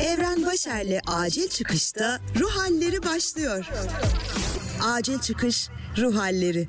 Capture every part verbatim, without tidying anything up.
Evren Başer'le Acil Çıkış'ta Ruh Halleri başlıyor. Acil Çıkış, Ruh Halleri.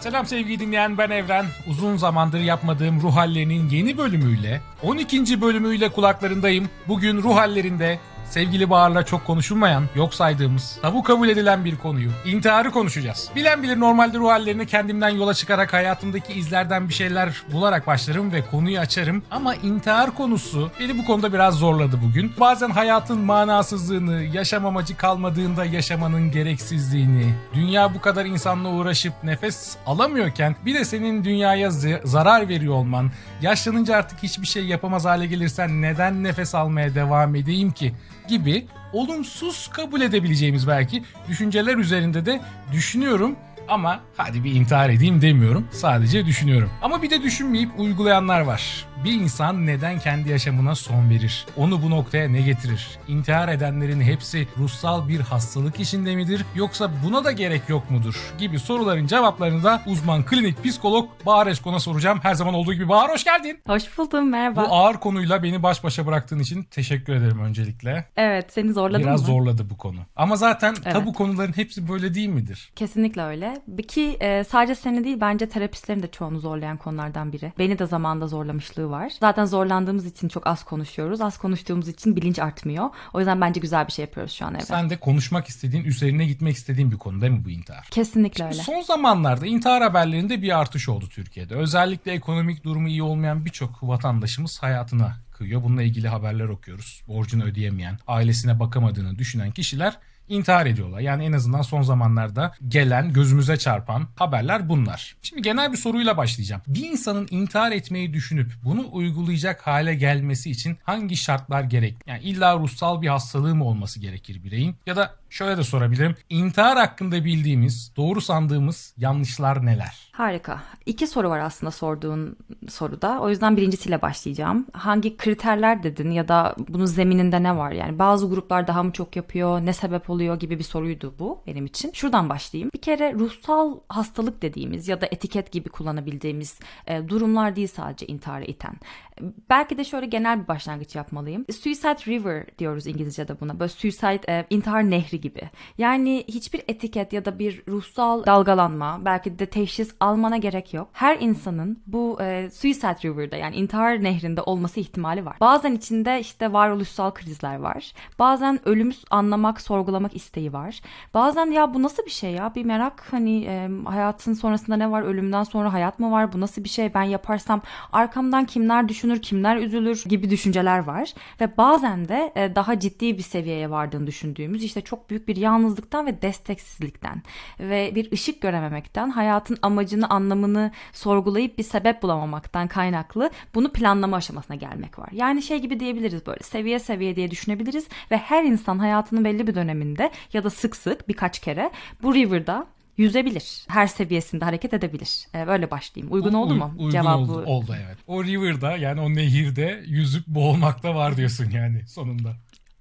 Selam sevgili dinleyen, ben Evren. Uzun zamandır yapmadığım Ruh Halleri'nin yeni bölümüyle, on ikinci bölümüyle kulaklarındayım. Bugün Ruh Halleri'nde sevgili Bahar'la çok konuşulmayan, yok saydığımız, tabu kabul edilen bir konuyu, intiharı konuşacağız. Bilen bilir, normalde ruh hallerine kendimden yola çıkarak hayatımdaki izlerden bir şeyler bularak başlarım ve konuyu açarım. Ama intihar konusu beni bu konuda biraz zorladı bugün. Bazen hayatın manasızlığını, yaşam amacı kalmadığında yaşamanın gereksizliğini, dünya bu kadar insanla uğraşıp nefes alamıyorken bir de senin dünyaya z- zarar veriyor olman, yaşlanınca artık hiçbir şey yapamaz hale gelirsen neden nefes almaya devam edeyim ki? Gibi olumsuz kabul edebileceğimiz belki düşünceler üzerinde de düşünüyorum. Ama hadi bir intihar edeyim demiyorum. Sadece düşünüyorum. Ama bir de düşünmeyip uygulayanlar var. Bir insan neden kendi yaşamına son verir? Onu bu noktaya ne getirir? İntihar edenlerin hepsi ruhsal bir hastalık içinde midir? Yoksa buna da gerek yok mudur? Gibi soruların cevaplarını da uzman klinik psikolog Bahar Özkan'a soracağım. Her zaman olduğu gibi Bahar, hoş geldin. Hoş buldum, merhaba. Bu ağır konuyla beni baş başa bıraktığın için teşekkür ederim öncelikle. Evet, seni zorladı mı? Biraz zorladı bu konu. Ama zaten evet, tabu konuların hepsi böyle değil midir? Kesinlikle öyle. Ki e, sadece seni değil, bence terapistlerin de çoğunu zorlayan konulardan biri. Beni de zamanında zorlamışlığı var. Zaten zorlandığımız için çok az konuşuyoruz. Az konuştuğumuz için bilinç artmıyor. O yüzden bence güzel bir şey yapıyoruz şu an, evet. Sen de konuşmak istediğin, üzerine gitmek istediğin bir konu değil mi bu intihar? Kesinlikle öyle. Son zamanlarda intihar haberlerinde bir artış oldu Türkiye'de. Özellikle ekonomik durumu iyi olmayan birçok vatandaşımız hayatına kıyıyor. Bununla ilgili haberler okuyoruz. Borcunu ödeyemeyen, ailesine bakamadığını düşünen kişiler İntihar ediyorlar. Yani en azından son zamanlarda gelen, gözümüze çarpan haberler bunlar. Şimdi genel bir soruyla başlayacağım. Bir insanın intihar etmeyi düşünüp bunu uygulayacak hale gelmesi için hangi şartlar gerekli? Yani illa ruhsal bir hastalığı mı olması gerekir bireyin? Ya da şöyle de sorabilirim. İntihar hakkında bildiğimiz, doğru sandığımız yanlışlar neler? Harika. İki soru var aslında sorduğun soruda. O yüzden birincisiyle başlayacağım. Hangi kriterler dedin ya da bunun zemininde ne var? Yani bazı gruplar daha mı çok yapıyor? Ne sebep oluyor? oluyor gibi bir soruydu bu benim için. Şuradan başlayayım. Bir kere ruhsal hastalık dediğimiz ya da etiket gibi kullanabildiğimiz e, durumlar değil sadece intihara iten. E, belki de şöyle genel bir başlangıç yapmalıyım. Suicide River diyoruz İngilizce'de buna. Böyle suicide, e, intihar nehri gibi. Yani hiçbir etiket ya da bir ruhsal dalgalanma, belki de teşhis almana gerek yok. Her insanın bu e, Suicide River'da, yani intihar nehrinde olması ihtimali var. Bazen içinde işte varoluşsal krizler var. Bazen ölümü anlamak, sorgulamak isteği var. Bazen ya bu nasıl bir şey ya? Bir merak, hani e, hayatın sonrasında ne var? Ölümden sonra hayat mı var? Bu nasıl bir şey? Ben yaparsam arkamdan kimler düşünür, kimler üzülür gibi düşünceler var. Ve bazen de e, daha ciddi bir seviyeye vardığını düşündüğümüz işte çok büyük bir yalnızlıktan ve desteksizlikten ve bir ışık görememekten, hayatın amacını, anlamını sorgulayıp bir sebep bulamamaktan kaynaklı bunu planlama aşamasına gelmek var. Yani şey gibi diyebiliriz, böyle seviye seviye diye düşünebiliriz ve her insan hayatının belli bir döneminde ya da sık sık birkaç kere bu river'da yüzebilir. Her seviyesinde hareket edebilir. Ee, böyle başlayayım. Uygun oldu mu? Uygun Cevabı... oldu, oldu evet. O river'da, yani o nehirde yüzüp boğulmakta var diyorsun yani sonunda.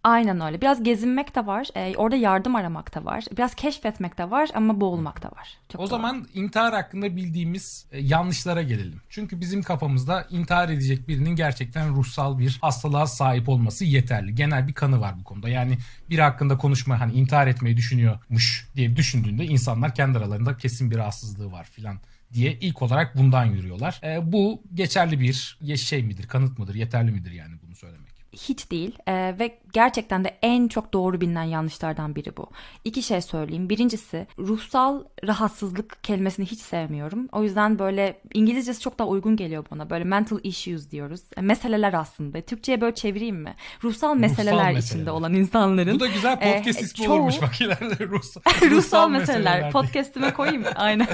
Aynen öyle. Biraz gezinmek de var. Ee, orada yardım aramak da var. Biraz keşfetmek de var ama boğulmak da var. Çok o doğru. Zaman intihar hakkında bildiğimiz e, yanlışlara gelelim. Çünkü bizim kafamızda intihar edecek birinin gerçekten ruhsal bir hastalığa sahip olması yeterli. Genel bir kanı var bu konuda. Yani biri hakkında konuşma, hani intihar etmeyi düşünüyormuş diye düşündüğünde insanlar kendi aralarında kesin bir rahatsızlığı var filan diye ilk olarak bundan yürüyorlar. E, bu geçerli bir şey midir, kanıt mıdır, yeterli midir yani bunu söylemek? Hiç değil ee, ve gerçekten de en çok doğru bilinen yanlışlardan biri bu. İki şey söyleyeyim. Birincisi, ruhsal rahatsızlık kelimesini hiç sevmiyorum. O yüzden böyle İngilizcesi çok daha uygun geliyor bana. Böyle mental issues diyoruz. E, meseleler aslında. Türkçe'ye böyle çevireyim mi? Ruhsal meseleler, ruhsal meseleler içinde olan insanların. Bu da güzel podcast e, ismi çoğu... olurmuş bak ileride. Ruhsal, ruhsal, ruhsal meseleler. meseleler Podcast'ime koyayım mı? Aynen.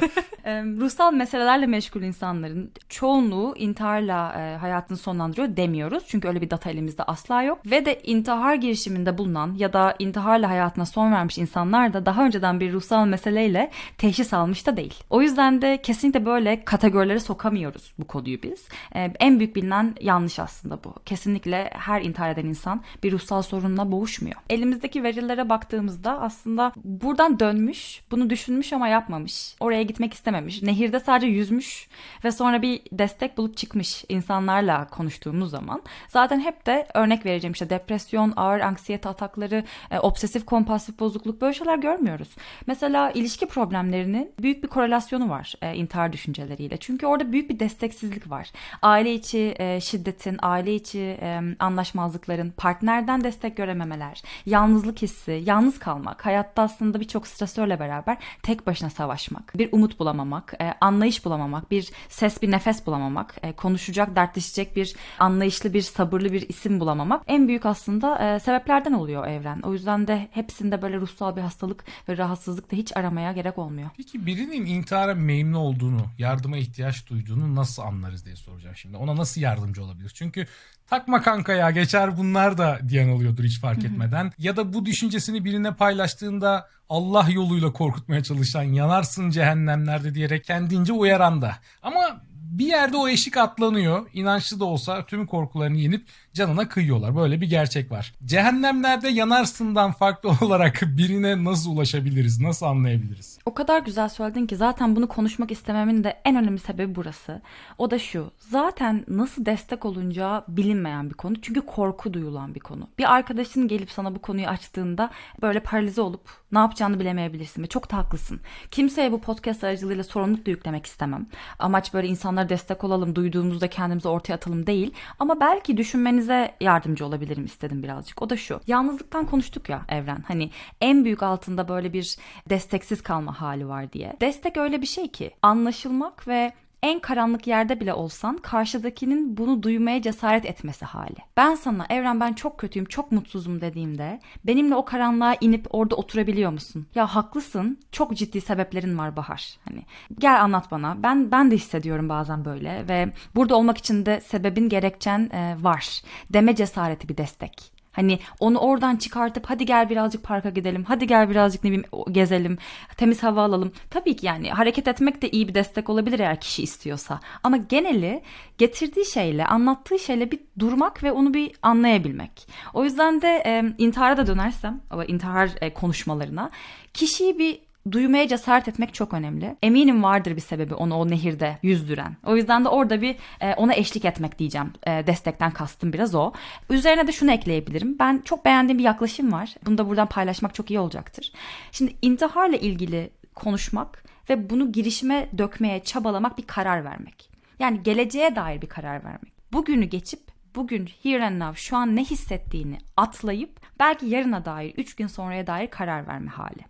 e, ruhsal meselelerle meşgul insanların çoğunluğu intiharla e, hayatını sonlandırıyor demiyoruz. Çünkü öyle bir data elimizde ortada asla yok. Ve de intihar girişiminde bulunan ya da intiharla hayatına son vermiş insanlar da daha önceden bir ruhsal meseleyle teşhis almış da değil. O yüzden de kesinlikle böyle kategorilere sokamıyoruz bu konuyu biz. Ee, en büyük bilinen yanlış aslında bu. Kesinlikle her intihar eden insan bir ruhsal sorunla boğuşmuyor. Elimizdeki verilere baktığımızda aslında buradan dönmüş, bunu düşünmüş ama yapmamış, oraya gitmek istememiş, nehirde sadece yüzmüş ve sonra bir destek bulup çıkmış insanlarla konuştuğumuz zaman zaten hep de örnek vereceğim işte depresyon, ağır anksiyete atakları, e, obsesif kompulsif bozukluk böyle şeyler görmüyoruz. Mesela ilişki problemlerinin büyük bir korelasyonu var e, intihar düşünceleriyle. Çünkü orada büyük bir desteksizlik var. Aile içi e, şiddetin, aile içi e, anlaşmazlıkların, partnerden destek görememeler, yalnızlık hissi, yalnız kalmak, hayatta aslında birçok stresörle beraber tek başına savaşmak, bir umut bulamamak, e, anlayış bulamamak, bir ses, bir nefes bulamamak, e, konuşacak, dertleşecek bir anlayışlı, bir sabırlı bir isim bulamamak en büyük aslında e, sebeplerden oluyor Evren. O yüzden de hepsinde böyle ruhsal bir hastalık ve rahatsızlık da hiç aramaya gerek olmuyor. Peki birinin intihara meyilli olduğunu, yardıma ihtiyaç duyduğunu nasıl anlarız diye soracağım şimdi. Ona nasıl yardımcı olabiliriz? Çünkü takma kanka ya geçer bunlar da diyen oluyordur hiç fark etmeden. Ya da bu düşüncesini birine paylaştığında Allah yoluyla korkutmaya çalışan, yanarsın cehennemlerde diyerek kendince uyaran da. Ama bir yerde o eşik atlanıyor. İnançlı da olsa tüm korkularını yenip canına kıyıyorlar. Böyle bir gerçek var. Cehennemlerde yanarsından farklı olarak birine nasıl ulaşabiliriz? Nasıl anlayabiliriz? O kadar güzel söyledin ki zaten bunu konuşmak istememin de en önemli sebebi burası. O da şu. Zaten nasıl destek olunca bilinmeyen bir konu. Çünkü korku duyulan bir konu. Bir arkadaşın gelip sana bu konuyu açtığında böyle paralize olup ne yapacağını bilemeyebilirsin. Ve çok da haklısın. Kimseye bu podcast aracılığıyla sorumluluk da yüklemek istemem. Amaç böyle insanlar destek olalım, duyduğumuzda kendimizi ortaya atalım değil. Ama belki düşünmenize yardımcı olabilirim istedim birazcık. O da şu. Yalnızlıktan konuştuk ya Evren. Hani en büyük altında böyle bir desteksiz kalma hali var diye. Destek öyle bir şey ki anlaşılmak ve en karanlık yerde bile olsan karşıdakinin bunu duymaya cesaret etmesi hali. Ben sana Evren ben çok kötüyüm, çok mutsuzum dediğimde benimle o karanlığa inip orada oturabiliyor musun? Ya haklısın, çok ciddi sebeplerin var Bahar. Hani gel anlat bana. Ben ben de hissediyorum bazen böyle ve burada olmak için de sebebin, gerekçen e, var. Deme cesareti bir destek. Hani onu oradan çıkartıp hadi gel birazcık parka gidelim, hadi gel birazcık ne bileyim gezelim, temiz hava alalım. Tabii ki yani hareket etmek de iyi bir destek olabilir eğer kişi istiyorsa. Ama geneli getirdiği şeyle, anlattığı şeyle bir durmak ve onu bir anlayabilmek. O yüzden de e, intihara da dönersem, intihar e, konuşmalarına kişiyi bir duymaya cesaret etmek çok önemli. Eminim vardır bir sebebi onu o nehirde yüzdüren. O yüzden de orada bir e, ona eşlik etmek diyeceğim. E, destekten kastım biraz o. Üzerine de şunu ekleyebilirim. Ben çok beğendiğim bir yaklaşım var. Bunu da buradan paylaşmak çok iyi olacaktır. Şimdi intiharla ilgili konuşmak ve bunu girişime dökmeye çabalamak bir karar vermek. Yani geleceğe dair bir karar vermek. Bugünü geçip bugün here and now şu an ne hissettiğini atlayıp belki yarına dair, üç gün sonraya dair karar verme hali.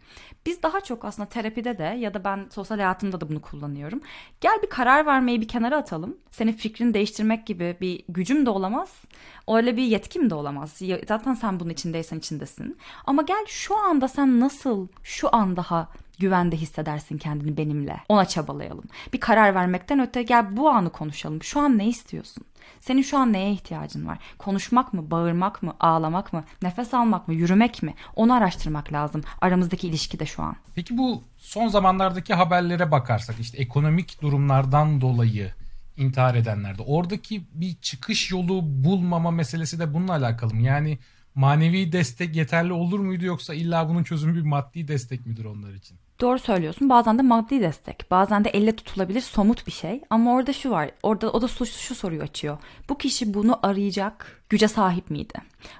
Biz daha çok aslında terapide de ya da ben sosyal hayatımda da bunu kullanıyorum. Gel bir karar vermeyi bir kenara atalım. Senin fikrini değiştirmek gibi bir gücüm de olamaz. Öyle bir yetkim de olamaz. Zaten sen bunun içindeysen içindesin. Ama gel şu anda sen nasıl şu an daha güvende hissedersin kendini benimle. Ona çabalayalım. Bir karar vermekten öte gel bu anı konuşalım. Şu an ne istiyorsun? Senin şu an neye ihtiyacın var? Konuşmak mı, bağırmak mı, ağlamak mı, nefes almak mı, yürümek mi? Onu araştırmak lazım aramızdaki ilişkide şu an. Peki bu son zamanlardaki haberlere bakarsak işte ekonomik durumlardan dolayı intihar edenlerde oradaki bir çıkış yolu bulmama meselesi de bununla alakalı mı? Yani manevi destek yeterli olur muydu yoksa illa bunun çözümü bir maddi destek midir onlar için? Doğru söylüyorsun. Bazen de maddi destek, bazen de elle tutulabilir somut bir şey. Ama orada şu var, orada o da şu, şu soruyu açıyor. Bu kişi bunu arayacak güce sahip miydi?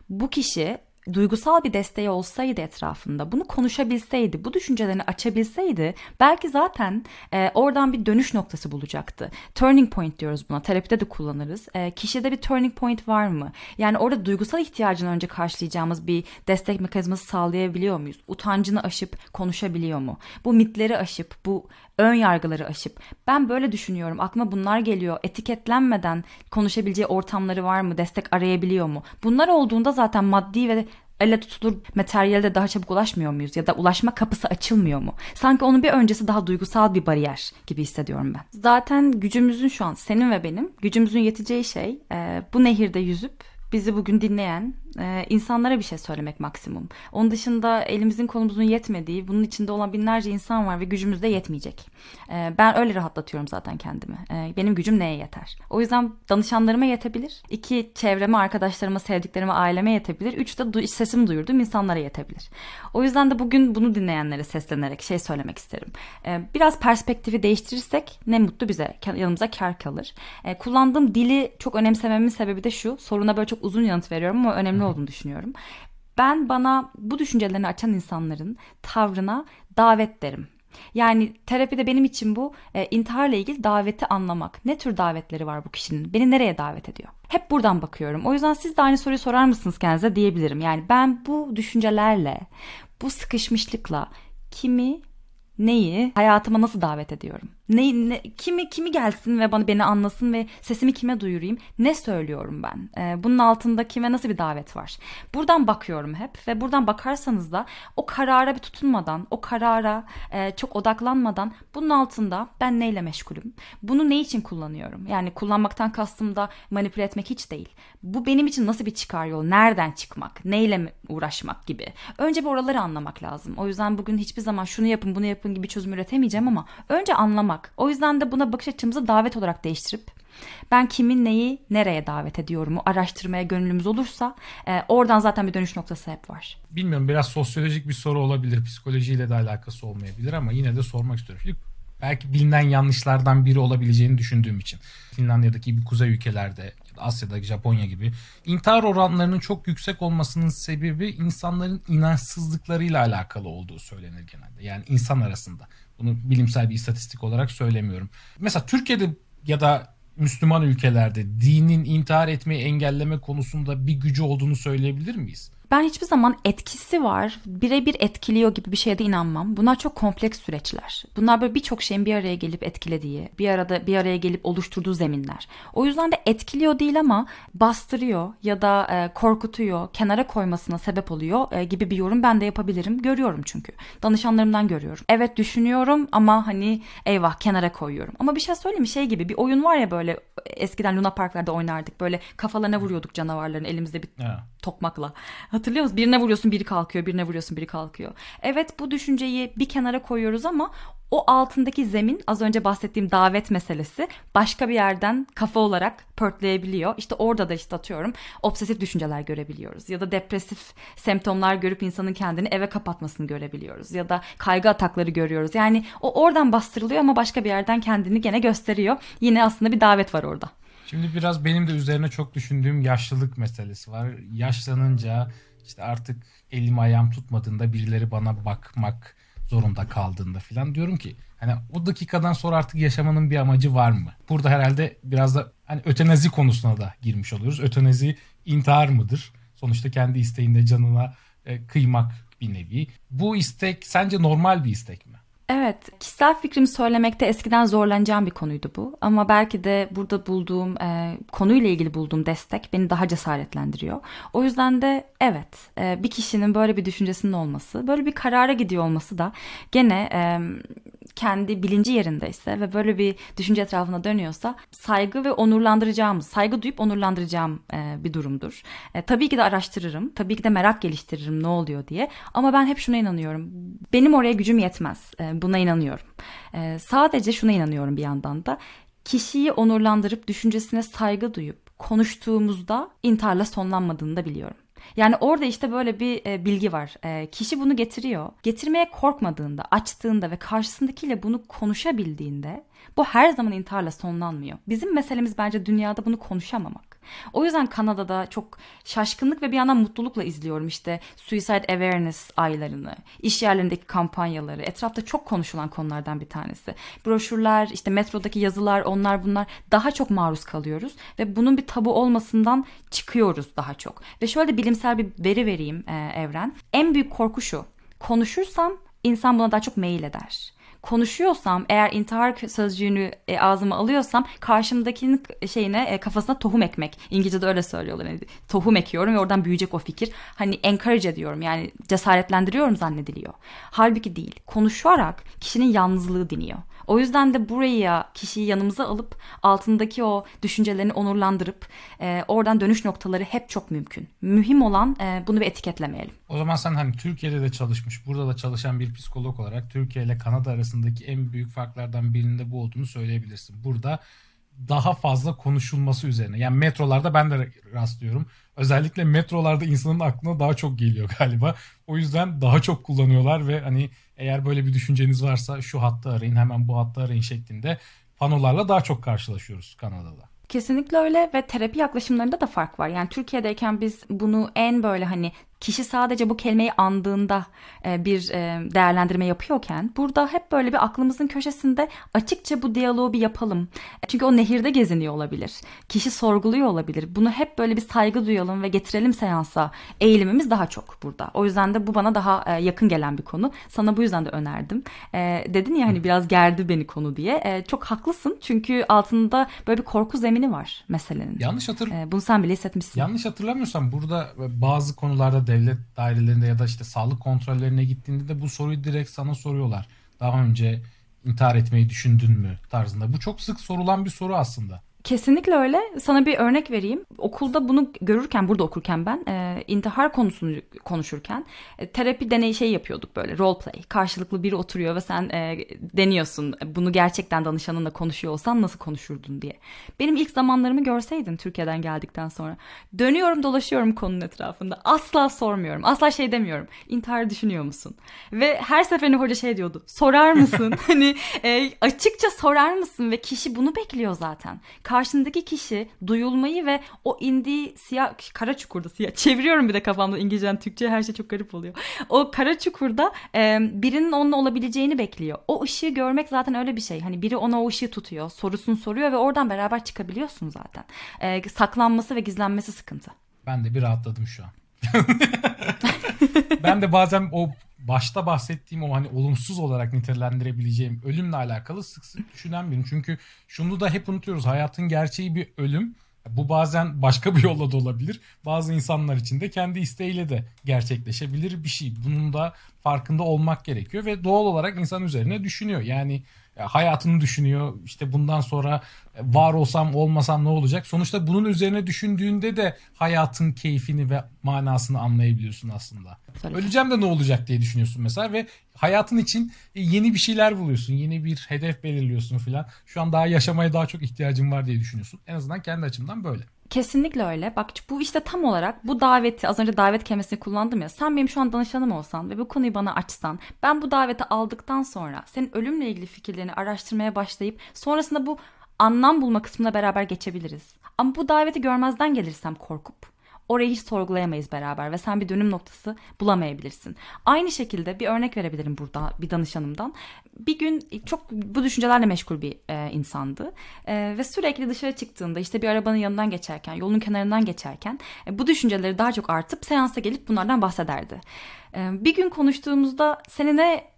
Bu kişi duygusal bir desteği olsaydı etrafında, bunu konuşabilseydi, bu düşüncelerini açabilseydi belki zaten e, oradan bir dönüş noktası bulacaktı. Turning point diyoruz buna. Terapide de kullanırız. E, kişide bir turning point var mı? Yani orada duygusal ihtiyacını önce karşılayacağımız bir destek mekanizması sağlayabiliyor muyuz? Utancını aşıp konuşabiliyor mu? Bu mitleri aşıp, bu ön yargıları aşıp ben böyle düşünüyorum, aklıma bunlar geliyor. Etiketlenmeden konuşabileceği ortamları var mı? Destek arayabiliyor mu? Bunlar olduğunda zaten maddi ve elle tutulur materyalde daha çabuk ulaşmıyor muyuz? Ya da ulaşma kapısı açılmıyor mu? Sanki onun bir öncesi daha duygusal bir bariyer gibi hissediyorum ben. Zaten gücümüzün şu an senin ve benim gücümüzün yeteceği şey e, bu nehirde yüzüp bizi bugün dinleyen e, insanlara bir şey söylemek maksimum. Onun dışında elimizin kolumuzun yetmediği, bunun içinde olan binlerce insan var ve gücümüz de yetmeyecek. E, ben öyle rahatlatıyorum zaten kendimi. E, benim gücüm neye yeter? O yüzden danışanlarıma yetebilir. İki, çevreme, arkadaşlarıma, sevdiklerime, aileme yetebilir. Üç de du- sesimi duyurduğum insanlara yetebilir. O yüzden de bugün bunu dinleyenlere seslenerek şey söylemek isterim. E, biraz perspektifi değiştirirsek ne mutlu bize, yanımıza kar kalır. E, kullandığım dili çok önemsememin sebebi de şu, soruna böyle çok uzun yanıt veriyorum ama önemli olduğunu düşünüyorum. Ben bana bu düşüncelerini açan insanların tavrına davet derim. Yani terapide benim için bu e, intiharla ilgili daveti anlamak. Ne tür davetleri var bu kişinin? Beni nereye davet ediyor? Hep buradan bakıyorum. O yüzden siz de aynı soruyu sorar mısınız kendinize diyebilirim. Yani ben bu düşüncelerle, bu sıkışmışlıkla kimi, neyi hayatıma nasıl davet ediyorum? Ne, ne, kimi kimi gelsin ve bana beni anlasın ve sesimi kime duyurayım? Ne söylüyorum ben? Ee, bunun altında kime nasıl bir davet var? Buradan bakıyorum hep ve buradan bakarsanız da o karara bir tutunmadan, o karara e, çok odaklanmadan bunun altında ben neyle meşgulüm? Bunu ne için kullanıyorum? Yani kullanmaktan kastım da manipüle etmek hiç değil. Bu benim için nasıl bir çıkar yol? Nereden çıkmak? Neyle uğraşmak gibi. Önce bir oraları anlamak lazım. O yüzden bugün hiçbir zaman şunu yapın, bunu yapın gibi çözüm üretemeyeceğim ama önce anlamak. O yüzden de buna bakış açımızı davet olarak değiştirip ben kimin neyi nereye davet ediyorumu araştırmaya gönlümüz olursa e, oradan zaten bir dönüş noktası hep var. Bilmiyorum, biraz sosyolojik bir soru olabilir, psikolojiyle de alakası olmayabilir ama yine de sormak istiyorum. Çünkü belki bilinen yanlışlardan biri olabileceğini düşündüğüm için Finlandiya'daki bir kuzey ülkelerde, Asya'daki Japonya gibi intihar oranlarının çok yüksek olmasının sebebi insanların inançsızlıklarıyla alakalı olduğu söylenir genelde. Yani insan arasında. Bunu bilimsel bir istatistik olarak söylemiyorum. Mesela Türkiye'de ya da Müslüman ülkelerde dinin intihar etmeyi engelleme konusunda bir gücü olduğunu söyleyebilir miyiz? Ben hiçbir zaman etkisi var, birebir etkiliyor gibi bir şeye de inanmam. Bunlar çok kompleks süreçler. Bunlar böyle birçok şeyin bir araya gelip etkilediği, bir arada bir araya gelip oluşturduğu zeminler. O yüzden de etkiliyor değil ama bastırıyor ya da e, korkutuyor, kenara koymasına sebep oluyor e, gibi bir yorum ben de yapabilirim. Görüyorum çünkü. Danışanlarımdan görüyorum. Evet, düşünüyorum ama hani eyvah kenara koyuyorum. Ama bir şey söyleyeyim, şey gibi bir oyun var ya, böyle eskiden Luna Parklarda oynardık. Böyle kafalarına vuruyorduk canavarların elimizde bir tokmakla. Hatırlıyor musun? Birine vuruyorsun biri kalkıyor, birine vuruyorsun biri kalkıyor. Evet, bu düşünceyi bir kenara koyuyoruz ama o altındaki zemin, az önce bahsettiğim davet meselesi başka bir yerden kafa olarak pörtleyebiliyor. İşte orada da işte atıyorum obsesif düşünceler görebiliyoruz ya da depresif semptomlar görüp insanın kendini eve kapatmasını görebiliyoruz ya da kaygı atakları görüyoruz. Yani o oradan bastırılıyor ama başka bir yerden kendini gene gösteriyor. Yine aslında bir davet var orada. Şimdi biraz benim de üzerine çok düşündüğüm yaşlılık meselesi var. Yaşlanınca işte artık elim ayağım tutmadığında, birileri bana bakmak zorunda kaldığında filan diyorum ki hani o dakikadan sonra artık yaşamanın bir amacı var mı? Burada herhalde biraz da hani ötenazi konusuna da girmiş oluyoruz. Ötenazi intihar mıdır? Sonuçta kendi isteğinde canına e, kıymak bir nevi. Bu istek sence normal bir istek mi? Evet, kişisel fikrimi söylemekte eskiden zorlanacağım bir konuydu bu. Ama belki de burada bulduğum, e, konuyla ilgili bulduğum destek beni daha cesaretlendiriyor. O yüzden de evet, e, bir kişinin böyle bir düşüncesinin olması, böyle bir karara gidiyor olması da gene e, kendi bilinci yerindeyse ve böyle bir düşünce etrafına dönüyorsa saygı ve onurlandıracağımız, saygı duyup onurlandıracağım e, bir durumdur. E, tabii ki de araştırırım, tabii ki de merak geliştiririm ne oluyor diye. Ama ben hep şuna inanıyorum, benim oraya gücüm yetmez. E, Buna inanıyorum. Ee, sadece şuna inanıyorum bir yandan da. Kişiyi onurlandırıp düşüncesine saygı duyup konuştuğumuzda intiharla sonlanmadığını da biliyorum. Yani orada işte böyle bir e, bilgi var. E, kişi bunu getiriyor. Getirmeye korkmadığında, açtığında ve karşısındakiyle bunu konuşabildiğinde bu her zaman intiharla sonlanmıyor. Bizim meselemiz bence dünyada bunu konuşamamak. O yüzden Kanada'da çok şaşkınlık ve bir yandan mutlulukla izliyorum işte Suicide Awareness aylarını, iş yerlerindeki kampanyaları, etrafta çok konuşulan konulardan bir tanesi. Broşürler, işte metrodaki yazılar, onlar bunlar, daha çok maruz kalıyoruz ve bunun bir tabu olmasından çıkıyoruz daha çok. Ve şöyle bilimsel bir veri vereyim e, Evren. En büyük korku şu, konuşursam insan buna daha çok meyil eder. konuşuyorsam, eğer intihar sözcüğünü e, ağzıma alıyorsam karşımdakinin şeyine, e, kafasına tohum ekmek. İngilizce'de öyle söylüyorlar. Yani, tohum ekiyorum ve oradan büyüyecek o fikir. Hani encourage ediyorum, yani cesaretlendiriyorum zannediliyor. Halbuki değil. Konuşarak kişinin yalnızlığı diniyor. O yüzden de buraya kişiyi yanımıza alıp altındaki o düşüncelerini onurlandırıp e, oradan dönüş noktaları hep çok mümkün. Mühim olan e, bunu bir etiketlemeyelim. O zaman sen hani Türkiye'de de çalışmış, burada da çalışan bir psikolog olarak Türkiye ile Kanada arasındaki en büyük farklardan birinin de bu olduğunu söyleyebilirsin. Burada daha fazla konuşulması üzerine. Yani metrolarda ben de rastlıyorum. Özellikle metrolarda insanın aklına daha çok geliyor galiba. O yüzden daha çok kullanıyorlar ve hani eğer böyle bir düşünceniz varsa şu hattı arayın, hemen bu hattı arayın şeklinde panolarla daha çok karşılaşıyoruz Kanada'da. Kesinlikle öyle ve terapi yaklaşımlarında da fark var. Yani Türkiye'deyken biz bunu en böyle hani kişi sadece bu kelimeyi andığında bir değerlendirme yapıyorken burada hep böyle bir aklımızın köşesinde açıkça bu diyaloğu bir yapalım. Çünkü o nehirde geziniyor olabilir. Kişi sorguluyor olabilir. Bunu hep böyle bir saygı duyalım ve getirelim seansa eğilimimiz daha çok burada. O yüzden de bu bana daha yakın gelen bir konu. Sana bu yüzden de önerdim. Dedin ya hani biraz gerdi beni konu diye. Çok haklısın çünkü altında böyle bir korku zemini var meselenin. Yanlış hatırl- Bunu sen bile hissetmişsin. Yanlış hatırlamıyorsam burada bazı konularda devlet dairelerinde ya da işte sağlık kontrollerine gittiğinde de bu soruyu direkt sana soruyorlar. Daha önce intihar etmeyi düşündün mü tarzında. Bu çok sık sorulan bir soru aslında. Kesinlikle öyle. Sana bir örnek vereyim. Okulda bunu görürken, burada okurken ben e, intihar konusunu konuşurken e, terapi deneyi şey yapıyorduk böyle role play. Karşılıklı biri oturuyor ve sen e, deniyorsun. Bunu gerçekten danışanınla konuşuyor olsan nasıl konuşurdun diye. Benim ilk zamanlarımı görseydin Türkiye'den geldikten sonra. Dönüyorum dolaşıyorum konunun etrafında. Asla sormuyorum. Asla şey demiyorum. İntihar düşünüyor musun? Ve her seferinde hoca şey diyordu. Sorar mısın? Hani e, açıkça sorar mısın? Ve kişi bunu bekliyor zaten. Karşındaki kişi duyulmayı ve o indiği siyah, kara çukurda siyah, çeviriyorum bir de kafamda İngilizceden Türkçe'ye her şey çok garip oluyor. O kara çukurda e, birinin onunla olabileceğini bekliyor. O ışığı görmek zaten öyle bir şey. Hani biri ona o ışığı tutuyor, sorusunu soruyor ve oradan beraber çıkabiliyorsun zaten. E, saklanması ve gizlenmesi sıkıntı. Ben de bir rahatladım şu an. Ben de bazen o başta bahsettiğim o hani olumsuz olarak nitelendirebileceğim ölümle alakalı sık sık düşünen biriyim. Çünkü şunu da hep unutuyoruz. Hayatın gerçeği bir ölüm. Bu bazen başka bir yolla da olabilir. Bazı insanlar için de kendi isteğiyle de gerçekleşebilir bir şey. Bunun da farkında olmak gerekiyor ve doğal olarak insan üzerine düşünüyor. Yani hayatını düşünüyor. İşte bundan sonra var olsam olmasam ne olacak? Sonuçta bunun üzerine düşündüğünde de hayatın keyfini ve manasını anlayabiliyorsun aslında. Tabii. Öleceğim de ne olacak diye düşünüyorsun mesela ve hayatın için yeni bir şeyler buluyorsun. Yeni bir hedef belirliyorsun filan. Şu an daha yaşamaya daha çok ihtiyacım var diye düşünüyorsun. En azından kendi açımdan böyle. Kesinlikle öyle. Bak bu işte tam olarak bu daveti, az önce davet kelimesini kullandım ya. Sen benim şu an danışanım olsan ve bu konuyu bana açsan, ben bu daveti aldıktan sonra senin ölümle ilgili fikirlerini araştırmaya başlayıp sonrasında bu anlam bulma kısmına beraber geçebiliriz. Ama bu daveti görmezden gelirsem korkup orayı hiç sorgulayamayız beraber ve sen bir dönüm noktası bulamayabilirsin. Aynı şekilde bir örnek verebilirim burada bir danışanımdan. Bir gün çok bu düşüncelerle meşgul bir e, insandı e, ve sürekli dışarı çıktığında işte bir arabanın yanından geçerken, yolun kenarından geçerken e, bu düşünceleri daha çok artıp seansa gelip bunlardan bahsederdi. E, bir gün konuştuğumuzda seninle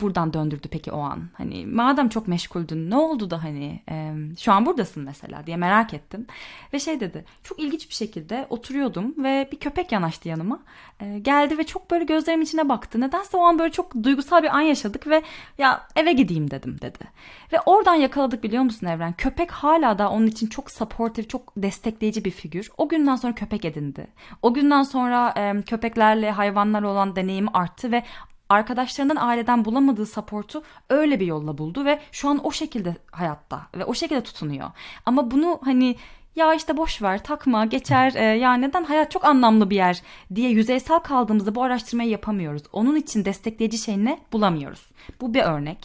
buradan döndürdü peki o an. Hani madem çok meşguldün ne oldu da hani e, şu an buradasın mesela diye merak ettim. Ve şey dedi, çok ilginç bir şekilde oturuyordum ve bir köpek yanaştı yanıma. E, geldi ve çok böyle gözlerimin içine baktı. Nedense o an böyle çok duygusal bir an yaşadık ve ya eve gideyim dedim dedi. Ve oradan yakaladık biliyor musun Evren? Köpek hala da onun için çok supportive, çok destekleyici bir figür. O günden sonra köpek edindi. O günden sonra e, köpeklerle hayvanlarla olan deneyim arttı ve arkadaşlarından, aileden bulamadığı supportu öyle bir yolla buldu ve şu an o şekilde hayatta ve o şekilde tutunuyor. Ama bunu hani ya işte boş ver, takma, geçer, e, ya neden hayat çok anlamlı bir yer diye yüzeysel kaldığımızda bu araştırmayı yapamıyoruz. Onun için destekleyici şey ne bulamıyoruz. Bu bir örnek.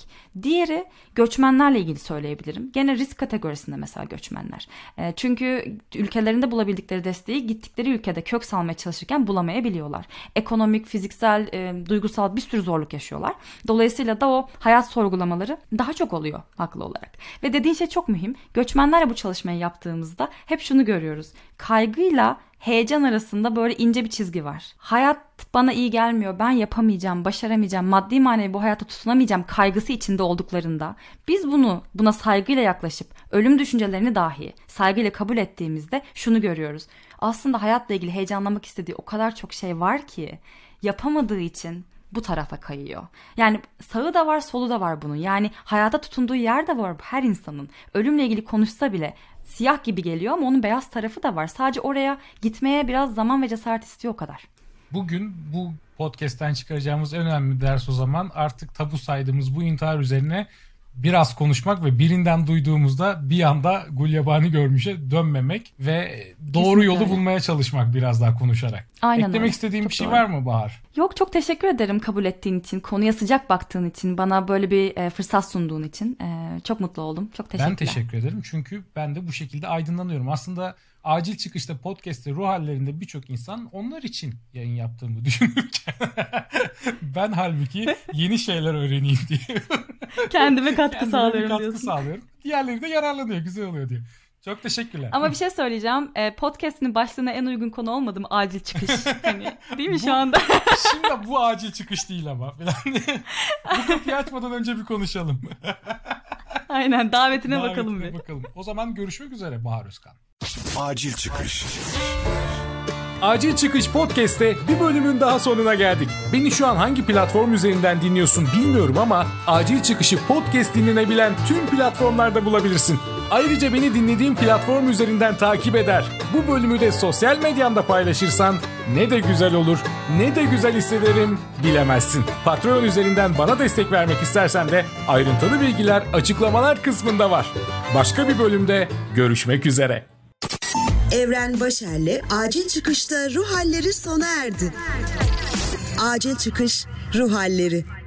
Diğeri göçmenlerle ilgili söyleyebilirim. Gene risk kategorisinde mesela göçmenler. E, çünkü ülkelerinde bulabildikleri desteği gittikleri ülkede kök salmaya çalışırken bulamayabiliyorlar. Ekonomik, fiziksel, e, duygusal bir sürü zorluk yaşıyorlar. Dolayısıyla da o hayat sorgulamaları daha çok oluyor haklı olarak. Ve dediğin şey çok mühim. Göçmenlerle bu çalışmayı yaptığımızda hep şunu görüyoruz. Kaygıyla heyecan arasında böyle ince bir çizgi var. Hayat bana iyi gelmiyor, ben yapamayacağım, başaramayacağım, maddi manevi bu hayata tutunamayacağım kaygısı içinde olduklarında biz bunu buna saygıyla yaklaşıp ölüm düşüncelerini dahi saygıyla kabul ettiğimizde şunu görüyoruz. Aslında hayatla ilgili heyecanlanmak istediği o kadar çok şey var ki yapamadığı için bu tarafa kayıyor. Yani sağı da var, solu da var bunun. Yani hayata tutunduğu yer de var her insanın. Ölümle ilgili konuşsa bile siyah gibi geliyor ama onun beyaz tarafı da var. Sadece oraya gitmeye biraz zaman ve cesaret istiyor o kadar. Bugün bu podcast'ten çıkaracağımız en önemli ders o zaman artık tabu saydığımız bu intihar üzerine biraz konuşmak ve birinden duyduğumuzda bir anda gulyabani görmüşe dönmemek ve doğru kesinlikle yolu öyle bulmaya çalışmak biraz daha konuşarak. Aynen Eklemek öyle. istediğim çok bir şey doğru. var mı Bahar? Yok, çok teşekkür ederim kabul ettiğin için, konuya sıcak baktığın için, bana böyle bir fırsat sunduğun için. Çok mutlu oldum. Çok teşekkürler. Ben teşekkür ederim çünkü ben de bu şekilde aydınlanıyorum. Aslında Acil Çıkış'ta, podcast'te, ruh hallerinde birçok insan onlar için yayın yaptığımı düşünürken ben halbuki yeni şeyler öğreneyim diye. Kendime katkı Kendime sağlıyorum katkı diyorsun. Sağlıyorum. Diğerleri de yararlanıyor, güzel oluyor diye. Çok teşekkürler. Ama bir şey söyleyeceğim. Podcast'in başlığına en uygun konu olmadı mı? Acil çıkış. Hani, değil mi bu, şu anda? Şimdi bu acil çıkış değil ama. Bu kapıyı açmadan önce bir konuşalım. Aynen, davetine, davetine bakalım bir. Bakalım. O zaman görüşmek üzere Bahar Özkan. Acil Çıkış. Acil Çıkış Podcast'te bir bölümün daha sonuna geldik. Beni şu an hangi platform üzerinden dinliyorsun bilmiyorum ama Acil Çıkış'ı podcast dinlenebilen tüm platformlarda bulabilirsin. Ayrıca beni dinlediğin platform üzerinden takip eder, bu bölümü de sosyal medyanda paylaşırsan ne de güzel olur, ne de güzel hissederim bilemezsin. Patreon üzerinden bana destek vermek istersen de ayrıntılı bilgiler açıklamalar kısmında var. Başka bir bölümde görüşmek üzere. Evren Başer'le Acil Çıkış'ta Ruh Halleri sona erdi. Acil Çıkış Ruh Halleri.